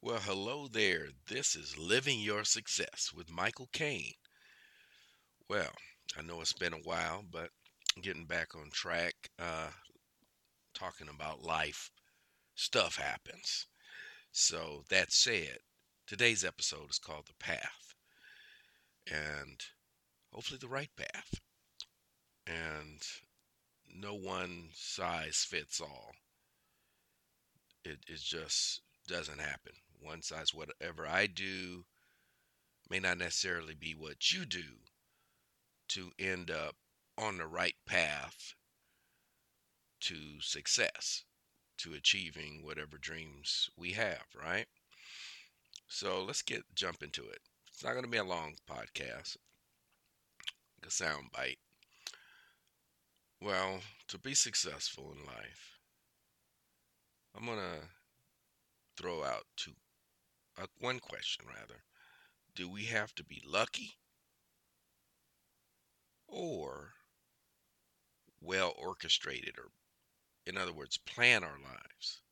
Well, hello there. This is Living Your Success with Michael Kane. Well, I know it's been a while, but getting back on track, talking about life, stuff happens. So that said, today's episode is called The Path, and hopefully the right path. And no one size fits all. It just doesn't happen. One size, whatever I do may not necessarily be what you do to end up on the right path to success, to achieving whatever dreams we have, right? So let's jump into it. It's not going to be a long podcast, like a sound bite. Well, to be successful in life, I'm going to throw out one question rather. Do we have to be lucky or well orchestrated, or in other words, plan our lives?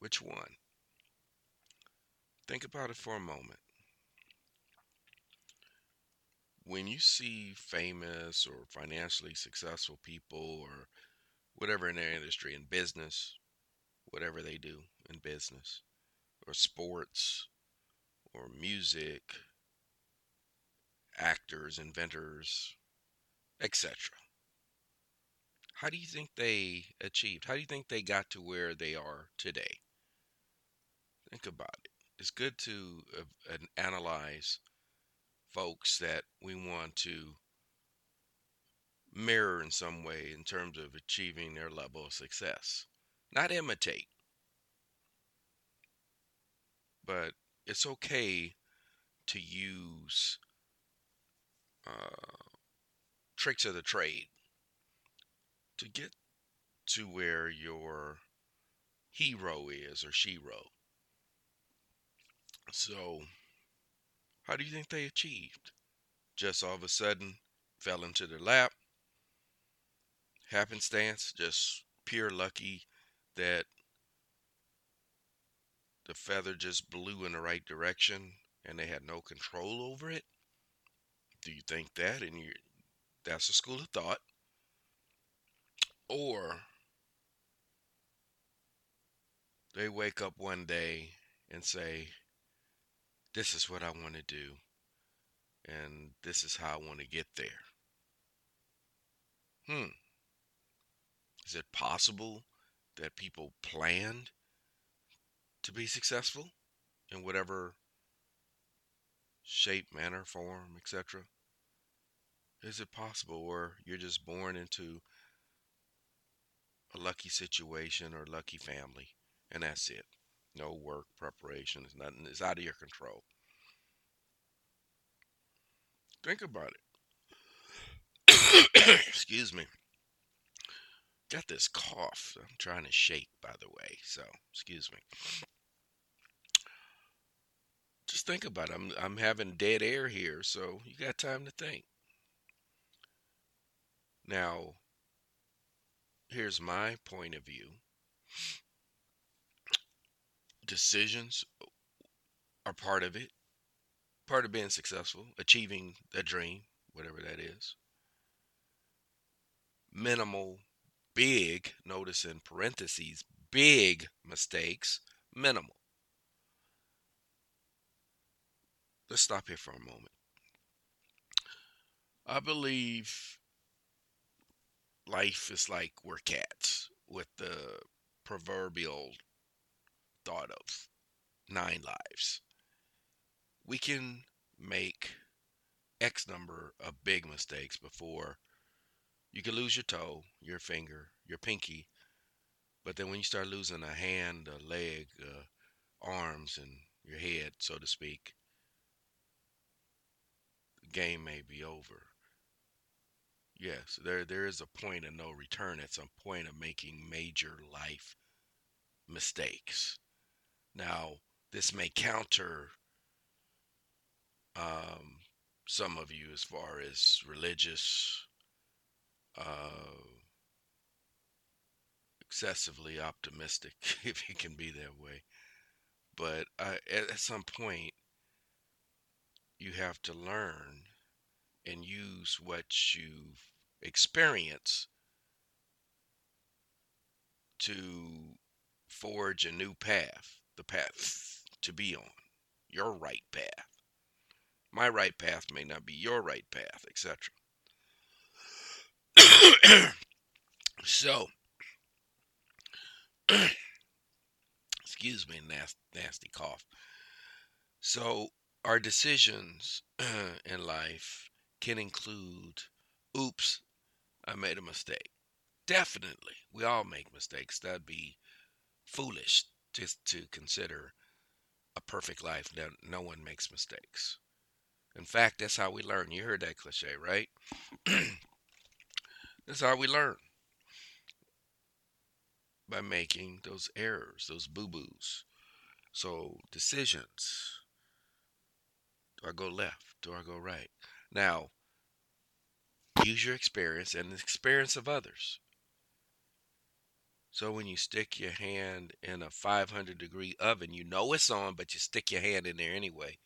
Which one? Think about it for a moment. When you see famous or financially successful people or whatever in their industry, in business, whatever they do in business, or sports, or music, actors, inventors, etc. How do you think they achieved? How do you think they got to where they are today? Think about it. It's good to analyze folks that we want to mirror in some way in terms of achieving their level of success. Not imitate, but it's okay to use tricks of the trade to get to where your hero is or she-ro. So, how do you think they achieved? Just all of a sudden, fell into their lap, happenstance, just pure lucky that the feather just blew in the right direction and they had no control over it? Do you think that? That's a school of thought. Or they wake up one day and say, this is what I want to do, and this is how I want to get there. Is it possible that people planned to be successful in whatever shape, manner, form, etc.? Is it possible, or you're just born into a lucky situation or lucky family, and that's it? No work, preparation, it's nothing. It's out of your control. Think about it. Excuse me. Got this cough. I'm trying to shake, by the way, so excuse me. Just think about it. I'm having dead air here, so you got time to think. Now, here's my point of view. Decisions are part of it, part of being successful, achieving a dream, whatever that is. Minimal. Big, notice in parentheses, big mistakes, minimal. Let's stop here for a moment. I believe life is like we're cats with the proverbial thought of 9 lives. We can make X number of big mistakes before you can lose your toe, your finger, your pinky, but then when you start losing a hand, a leg, arms, and your head, so to speak, the game may be over. Yes, there is a point of no return. It's a point of making major life mistakes. Now, this may counter some of you as far as religious, excessively optimistic, if you can be that way. But at some point, you have to learn and use what you've experienced to forge a new path, the path to be on, your right path. My right path may not be your right path, etc. So, excuse me, nasty cough. So, our decisions in life can include, oops, I made a mistake. Definitely, we all make mistakes. That'd be foolish to consider a perfect life that no one makes mistakes. In fact, that's how we learn. You heard that cliche, right? That's how we learn. By making those errors, those boo-boos. So decisions. Do I go left? Do I go right? Now, use your experience and the experience of others. So when you stick your hand in a 500-degree oven, you know it's on, but you stick your hand in there anyway.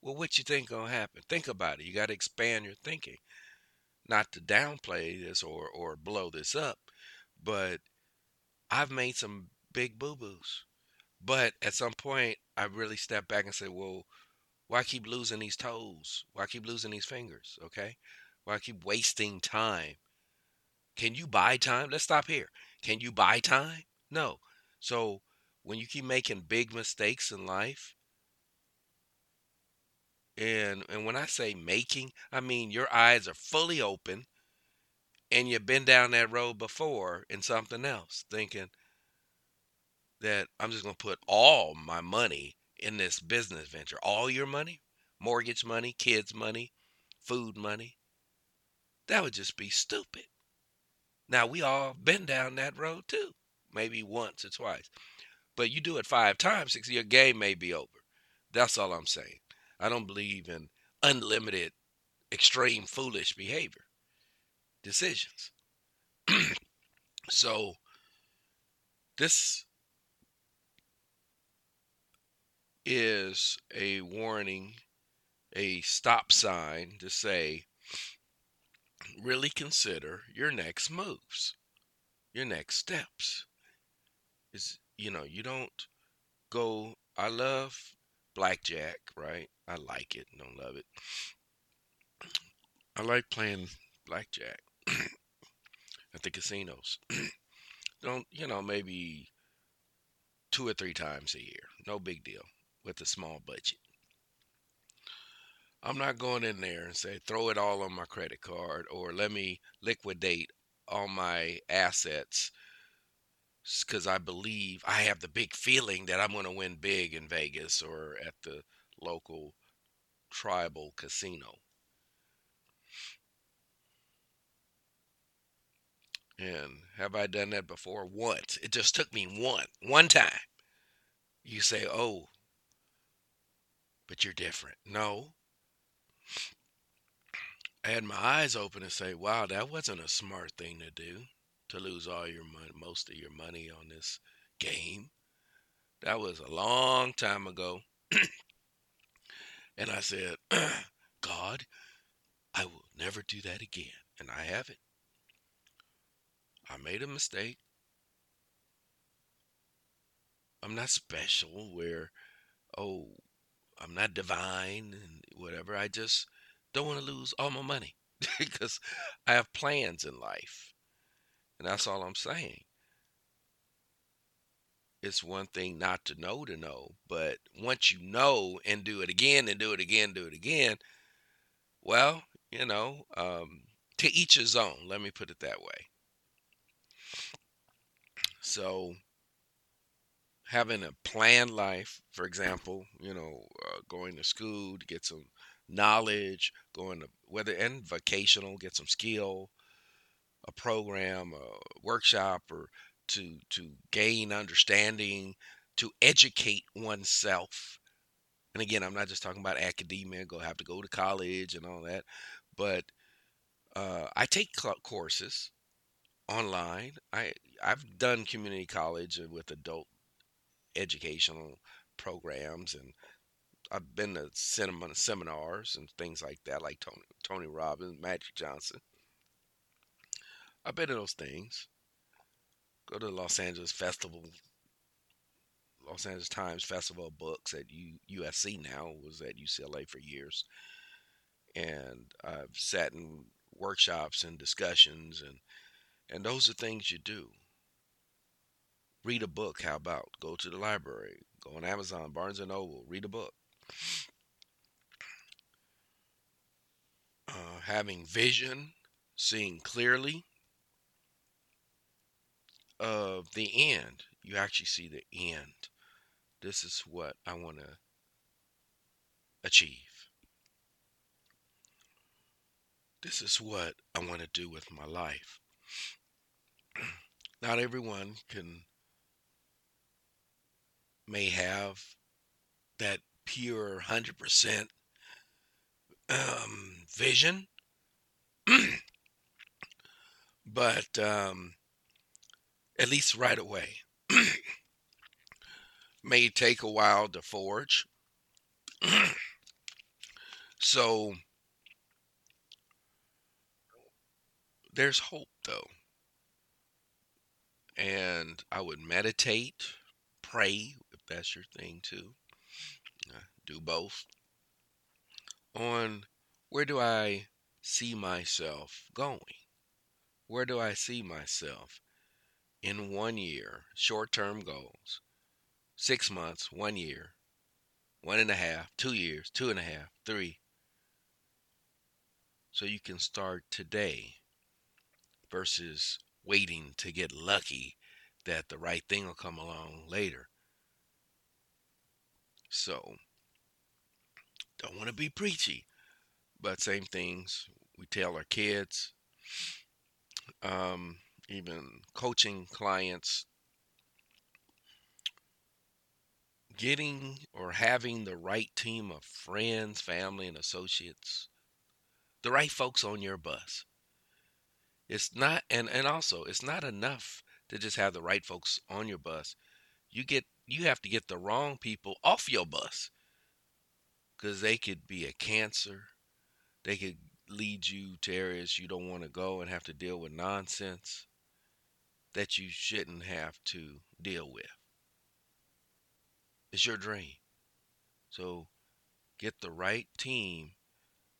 Well, what you think gonna happen? Think about it. You got to expand your thinking, not to downplay this or blow this up. But I've made some big boo-boos. But at some point, I really stepped back and said, well, why keep losing these toes? Why keep losing these fingers? Okay? Why keep wasting time? Can you buy time? Let's stop here. Can you buy time? No. So when you keep making big mistakes in life, and when I say making, I mean your eyes are fully open and you've been down that road before in something else, thinking that I'm just going to put all my money in this business venture. All your money, mortgage money, kids money, food money. That would just be stupid. Now, we all been down that road too, maybe once or twice. But you do it 5 times, 6, your game may be over. That's all I'm saying. I don't believe in unlimited, extreme, foolish behavior. Decisions. So, this is a warning, a stop sign to say, really consider your next moves, your next steps. Is, you know, you don't go, I love blackjack, right? I like it, don't love it. I like playing blackjack at the casinos. Don't, you know, maybe 2 or 3 times a year. No big deal with a small budget. I'm not going in there and say, throw it all on my credit card or let me liquidate all my assets because I believe I have the big feeling that I'm going to win big in Vegas or at the local tribal casino. And have I done that before? Once. It just took me one time. You say, oh, but you're different. No. I had my eyes open and say, wow, that wasn't a smart thing to do, to lose all your money, most of your money on this game. That was a long time ago. And I said, God, I will never do that again. And I haven't. I made a mistake. I'm not special where, oh, I'm not divine and whatever. I just don't want to lose all my money because I have plans in life. And that's all I'm saying. It's one thing not to know, but once you know and do it again and do it again, well, you know, to each his own. Let me put it that way. So having a planned life, for example, you know, going to school to get some knowledge, going to whether and vocational, get some skill, a program, a workshop, or to gain understanding, to educate oneself. And again, I'm not just talking about academia, have to go to college and all that, but I take courses online. I've done community college with adult educational programs, and I've been to cinema seminars and things like that, like Tony Robbins, Magic Johnson. I've been to those things. Go to the Los Angeles Times Festival of Books at USC now, was at UCLA for years. And I've sat in workshops and discussions, and those are things you do. Read a book, how about? Go to the library, go on Amazon, Barnes & Noble, read a book. Having vision, seeing clearly of the end. You actually see the end. This is what I want to achieve. This is what I want to do with my life. Not everyone may have that pure 100% vision, but at least right away. May take a while to forge. So there's hope, though. And I would meditate, pray, if that's your thing too. I do both. On where do I see myself going? Where do I see myself in 1 year? Short-term goals. 6 months, 1 year, 1.5, 2 years, 2.5, 3. So you can start today versus waiting to get lucky that the right thing will come along later. So, don't want to be preachy, but same things we tell our kids, even coaching clients, getting or having the right team of friends, family, and associates, the right folks on your bus. It's not, and also, it's not enough to just have the right folks on your bus. You have to get the wrong people off your bus, because they could be a cancer. They could lead you to areas you don't want to go and have to deal with nonsense that you shouldn't have to deal with. It's your dream. So get the right team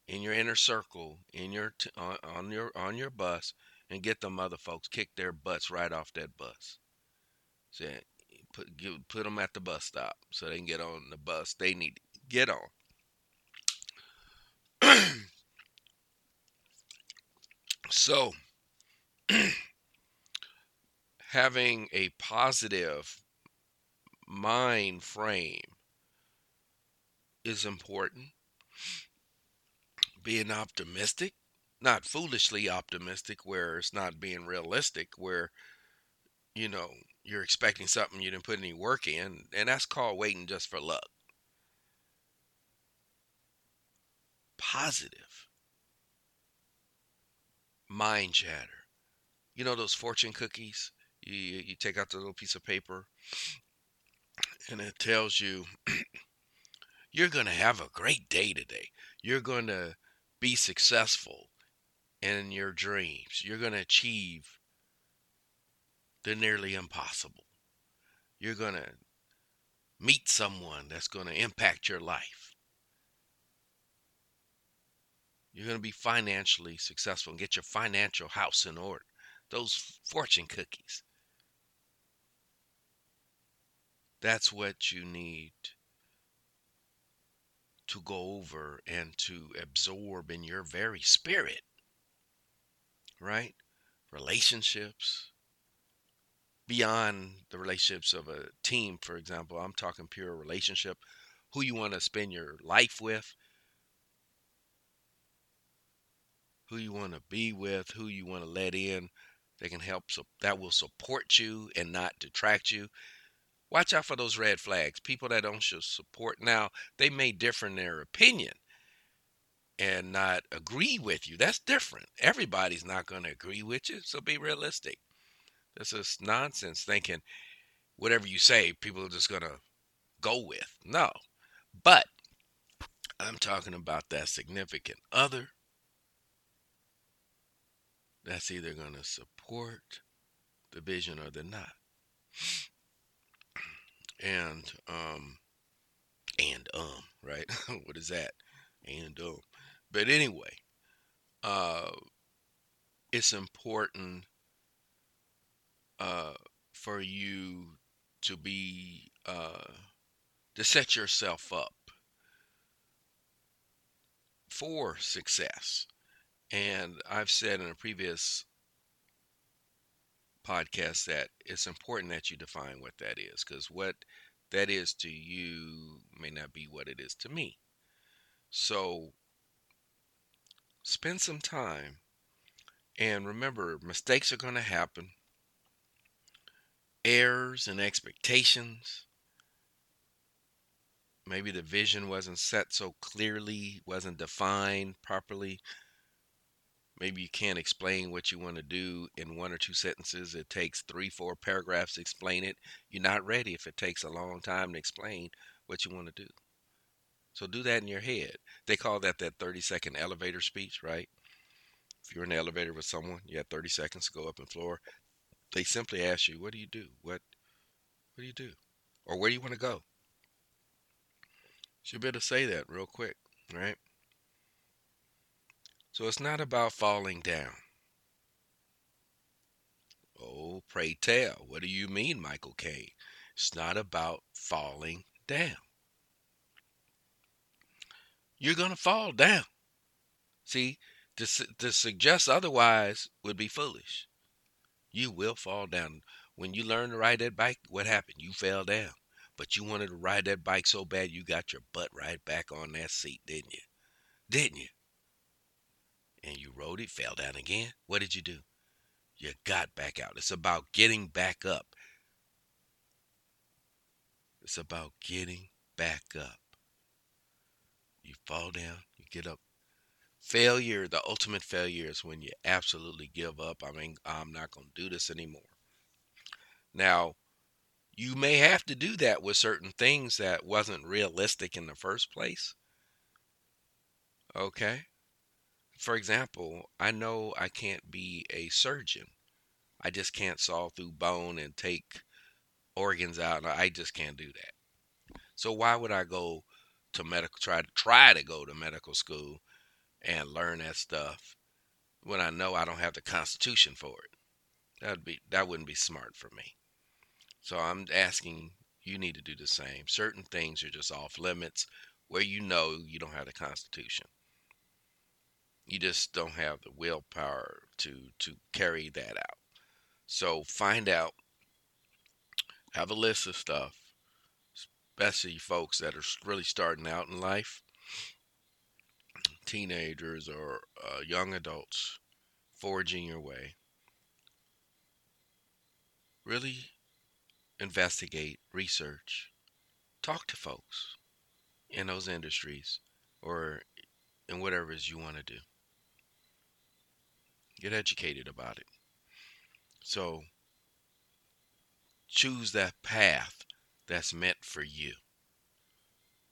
in your inner circle, on your bus, and get them other folks, kick their butts right off that bus. Say, put them at the bus stop so they can get on the bus they need to get on. So, having a positive mind frame is important. Being optimistic, not foolishly optimistic where it's not being realistic, where, you're expecting something you didn't put any work in, and that's called waiting just for luck. Positive. Mind chatter. Those fortune cookies, you take out the little piece of paper, and it tells you, you're going to have a great day today. You're going to be successful in your dreams. You're going to achieve the nearly impossible. You're going to meet someone that's going to impact your life. You're going to be financially successful and get your financial house in order. Those fortune cookies. That's what you need to go over and to absorb in your very spirit, right? Relationships, beyond the relationships of a team, for example. I'm talking pure relationship, who you want to spend your life with, who you want to be with, who you want to let in, that can help, that will support you and not detract you. Watch out for those red flags. People that don't show support now, they may differ in their opinion and not agree with you. That's different. Everybody's not going to agree with you, so be realistic. This is nonsense thinking whatever you say, people are just going to go with. No. But I'm talking about that significant other that's either going to support the vision or they're not. Right? What is that? But anyway, it's important for you to be, to set yourself up for success. And I've said in a previous podcast that it's important that you define what that is, because what that is to you may not be what it is to me. So spend some time, and remember, mistakes are going to happen, errors and expectations. Maybe the vision wasn't set so clearly, wasn't defined properly. Maybe you can't explain what you want to do in one or two sentences. It takes 3-4 paragraphs to explain it. You're not ready if it takes a long time to explain what you want to do. So do that in your head. They call that 30-second elevator speech, right? If you're in the elevator with someone, you have 30 seconds to go up and floor. They simply ask you, what do you do? What do you do? Or where do you want to go? So you better say that real quick, right? So it's not about falling down. Oh, pray tell. What do you mean, Michael Kane? It's not about falling down. You're going to fall down. See, to suggest otherwise would be foolish. You will fall down. When you learn to ride that bike, what happened? You fell down. But you wanted to ride that bike so bad, you got your butt right back on that seat, didn't you? And you rode it, fell down again. What did you do? You got back out. It's about getting back up. You fall down, you get up. Failure, the ultimate failure is when you absolutely give up. I mean, I'm not going to do this anymore. Now, you may have to do that with certain things that wasn't realistic in the first place. Okay? For example, I know I can't be a surgeon. I just can't saw through bone and take organs out. I just can't do that. So why would I go to medical, try to go to medical school and learn that stuff when I know I don't have the constitution for it? That wouldn't be smart for me. So I'm asking you need to do the same. Certain things are just off limits where you know you don't have the constitution. You just don't have the willpower to carry that out. So find out. Have a list of stuff, especially folks that are really starting out in life, teenagers or young adults forging your way. Really investigate, research, talk to folks in those industries or in whatever it is you want to do. Get educated about it. So choose that path that's meant for you.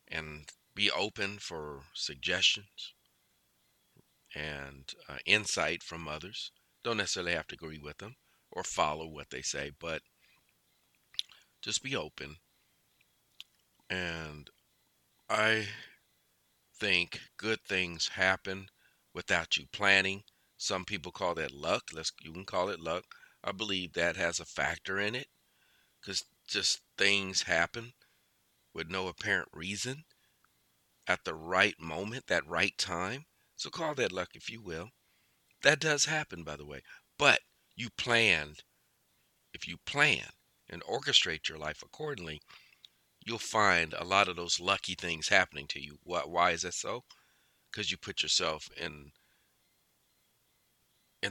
And be open for suggestions and insight from others. Don't necessarily have to agree with them or follow what they say, but just be open. And I think good things happen without you planning. Some people call that luck. You can call it luck. I believe that has a factor in it, because just things happen with no apparent reason at the right moment, that right time. So call that luck if you will. That does happen, by the way. But you planned. If you plan and orchestrate your life accordingly, you'll find a lot of those lucky things happening to you. Why is that so? Because you put yourself in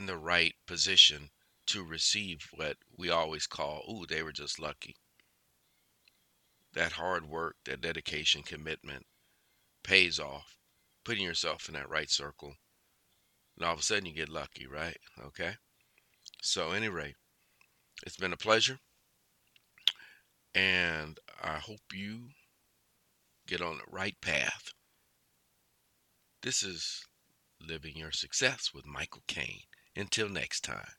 the right position to receive what we always call, ooh, they were just lucky. That hard work, that dedication, commitment pays off. Putting yourself in that right circle. And all of a sudden you get lucky, right? Okay? So anyway, it's been a pleasure. And I hope you get on the right path. This is Living Your Success with Michael Kane. Until next time.